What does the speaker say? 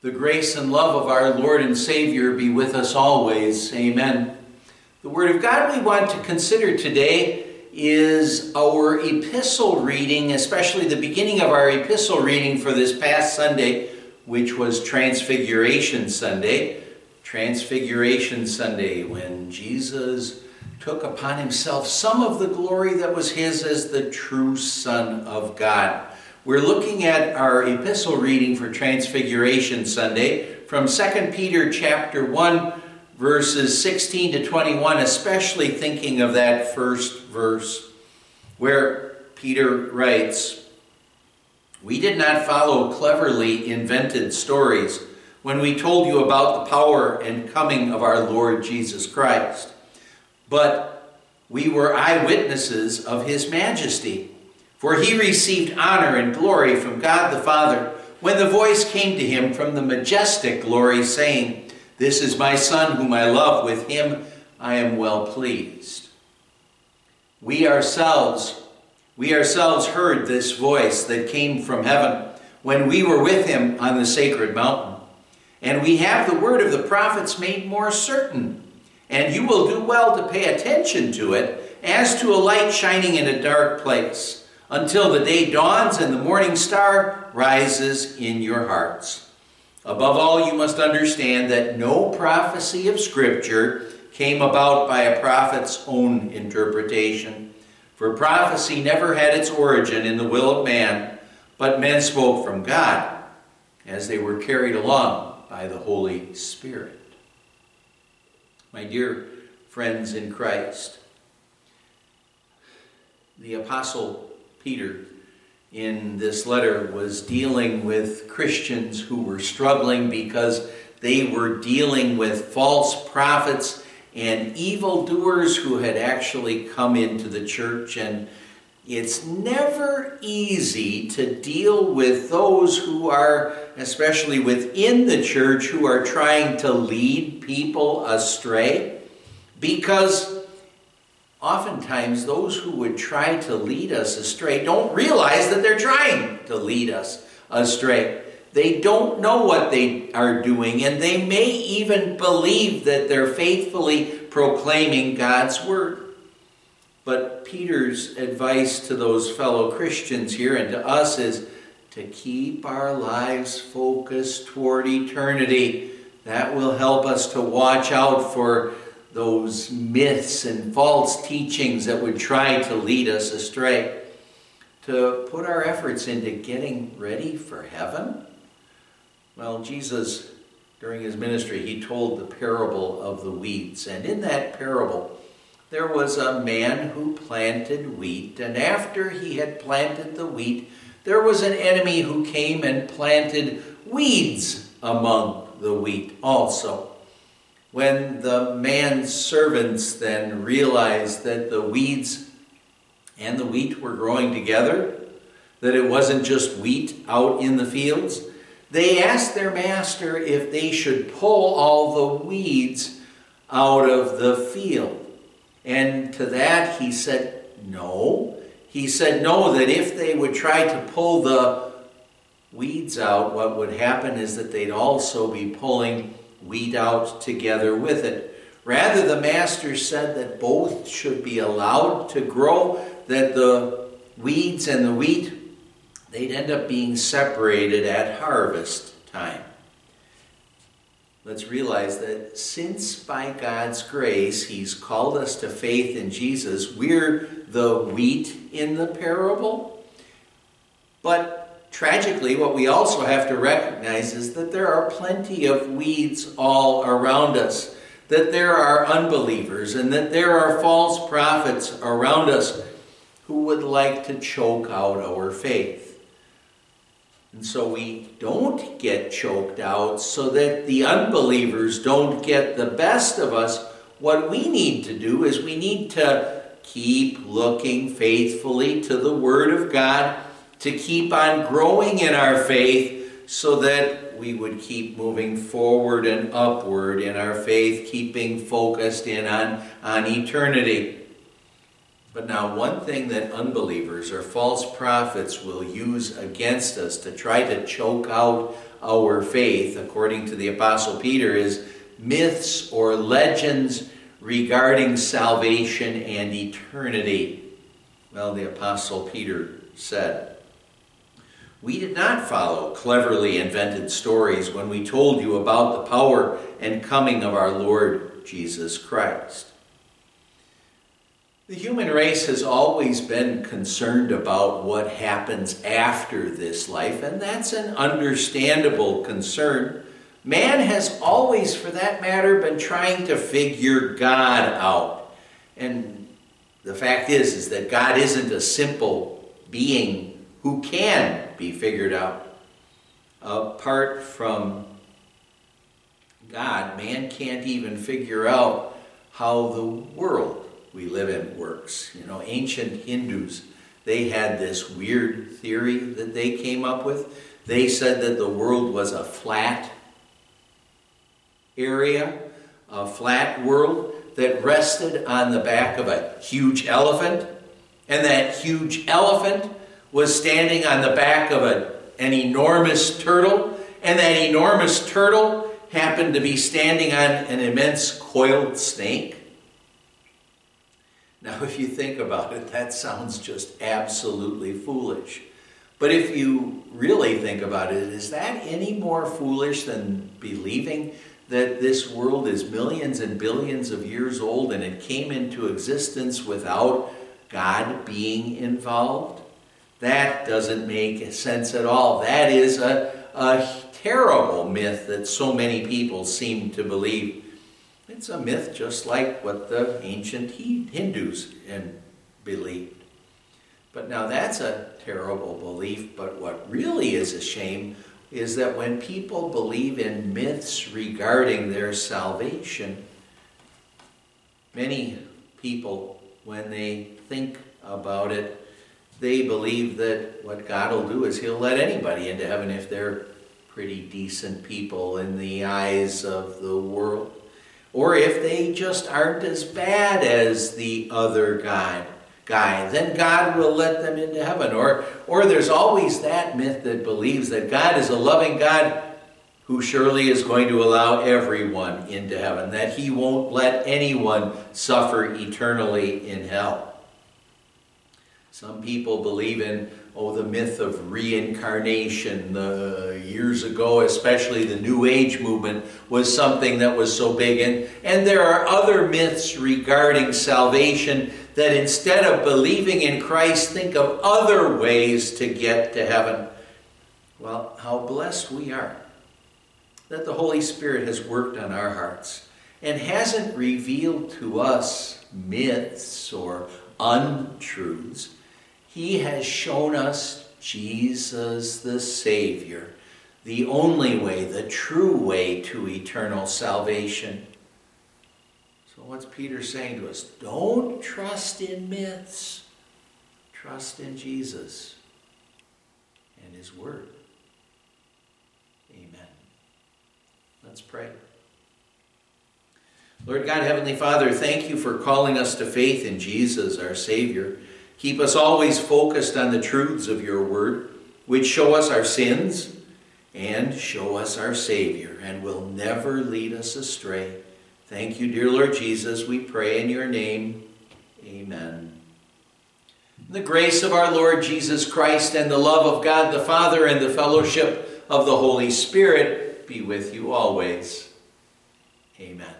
The grace and love of our Lord and Savior be with us always. Amen. The Word of God we want to consider today is our epistle reading, especially the beginning of our epistle reading for this past Sunday, which was Transfiguration Sunday. Transfiguration Sunday, when Jesus took upon himself some of the glory that was his as the true Son of God. We're looking at our epistle reading for Transfiguration Sunday from 2 Peter chapter 1, verses 16 to 21, especially thinking of that first verse where Peter writes, "We did not follow cleverly invented stories when we told you about the power and coming of our Lord Jesus Christ, but we were eyewitnesses of his majesty. For he received honor and glory from God the Father when the voice came to him from the majestic glory, saying, 'This is my Son whom I love, with him I am well pleased.' We ourselves heard this voice that came from heaven when we were with him on the sacred mountain. And we have the word of the prophets made more certain, and you will do well to pay attention to it as to a light shining in a dark place, until the day dawns and the morning star rises in your hearts. Above all, you must understand that no prophecy of Scripture came about by a prophet's own interpretation. For prophecy never had its origin in the will of man, but men spoke from God as they were carried along by the Holy Spirit." My dear friends in Christ, the Apostle Peter, in this letter, was dealing with Christians who were struggling because they were dealing with false prophets and evildoers who had actually come into the church. And it's never easy to deal with those who are, especially within the church, who are trying to lead people astray, because oftentimes, those who would try to lead us astray don't realize that they're trying to lead us astray. They don't know what they are doing, and they may even believe that they're faithfully proclaiming God's word. But Peter's advice to those fellow Christians here and to us is to keep our lives focused toward eternity. That will help us to watch out for those myths and false teachings that would try to lead us astray, to put our efforts into getting ready for heaven. Well, Jesus, during his ministry, he told the parable of the weeds. And in that parable, there was a man who planted wheat. And after he had planted the wheat, there was an enemy who came and planted weeds among the wheat also. When the man's servants then realized that the weeds and the wheat were growing together, that it wasn't just wheat out in the fields, they asked their master if they should pull all the weeds out of the field. And to that he said no. He said no, that if they would try to pull the weeds out, what would happen is that they'd also be pulling weed out together with it. Rather, the master said that both should be allowed to grow, that the weeds and the wheat, they'd end up being separated at harvest time. Let's realize that since by God's grace he's called us to faith in Jesus, we're the wheat in the parable. But tragically, what we also have to recognize is that there are plenty of weeds all around us, that there are unbelievers, and that there are false prophets around us who would like to choke out our faith. And so we don't get choked out, so that the unbelievers don't get the best of us. What we need to do is we need to keep looking faithfully to the Word of God, to keep on growing in our faith so that we would keep moving forward and upward in our faith, keeping focused in on eternity. But now, one thing that unbelievers or false prophets will use against us to try to choke out our faith, according to the Apostle Peter, is myths or legends regarding salvation and eternity. Well, the Apostle Peter said, "We did not follow cleverly invented stories when we told you about the power and coming of our Lord Jesus Christ." The human race has always been concerned about what happens after this life, and that's an understandable concern. Man has always, for that matter, been trying to figure God out. And the fact is that God isn't a simple being who can be figured out. Apart from God, man can't even figure out how the world we live in works. You know, ancient Hindus, they had this weird theory that they came up with. They said that the world was a flat area, a flat world that rested on the back of a huge elephant, and that huge elephant was standing on the back of an enormous turtle, and that enormous turtle happened to be standing on an immense coiled snake. Now, if you think about it, that sounds just absolutely foolish. But if you really think about it, is that any more foolish than believing that this world is millions and billions of years old and it came into existence without God being involved? That doesn't make sense at all. That is a terrible myth that so many people seem to believe. It's a myth just like what the ancient Hindus believed. But now that's a terrible belief, but what really is a shame is that when people believe in myths regarding their salvation, many people, when they think about it, they believe that what God will do is He'll let anybody into heaven if they're pretty decent people in the eyes of the world, or if they just aren't as bad as the other guy, then God will let them into heaven. Or there's always that myth that believes that God is a loving God who surely is going to allow everyone into heaven, that He won't let anyone suffer eternally in hell. Some people believe in, the myth of reincarnation. Years ago, especially the New Age movement was something that was so big. And there are other myths regarding salvation that instead of believing in Christ, think of other ways to get to heaven. Well, how blessed we are that the Holy Spirit has worked on our hearts and hasn't revealed to us myths or untruths. He has shown us Jesus the Savior, the only way, the true way to eternal salvation. So what's Peter saying to us? Don't trust in myths. Trust in Jesus and His Word. Amen. Let's pray. Lord God, Heavenly Father, thank you for calling us to faith in Jesus, our Savior. Keep us always focused on the truths of your word, which show us our sins and show us our Savior, and will never lead us astray. Thank you, dear Lord Jesus. We pray in your name. Amen. The grace of our Lord Jesus Christ and the love of God the Father and the fellowship of the Holy Spirit be with you always. Amen.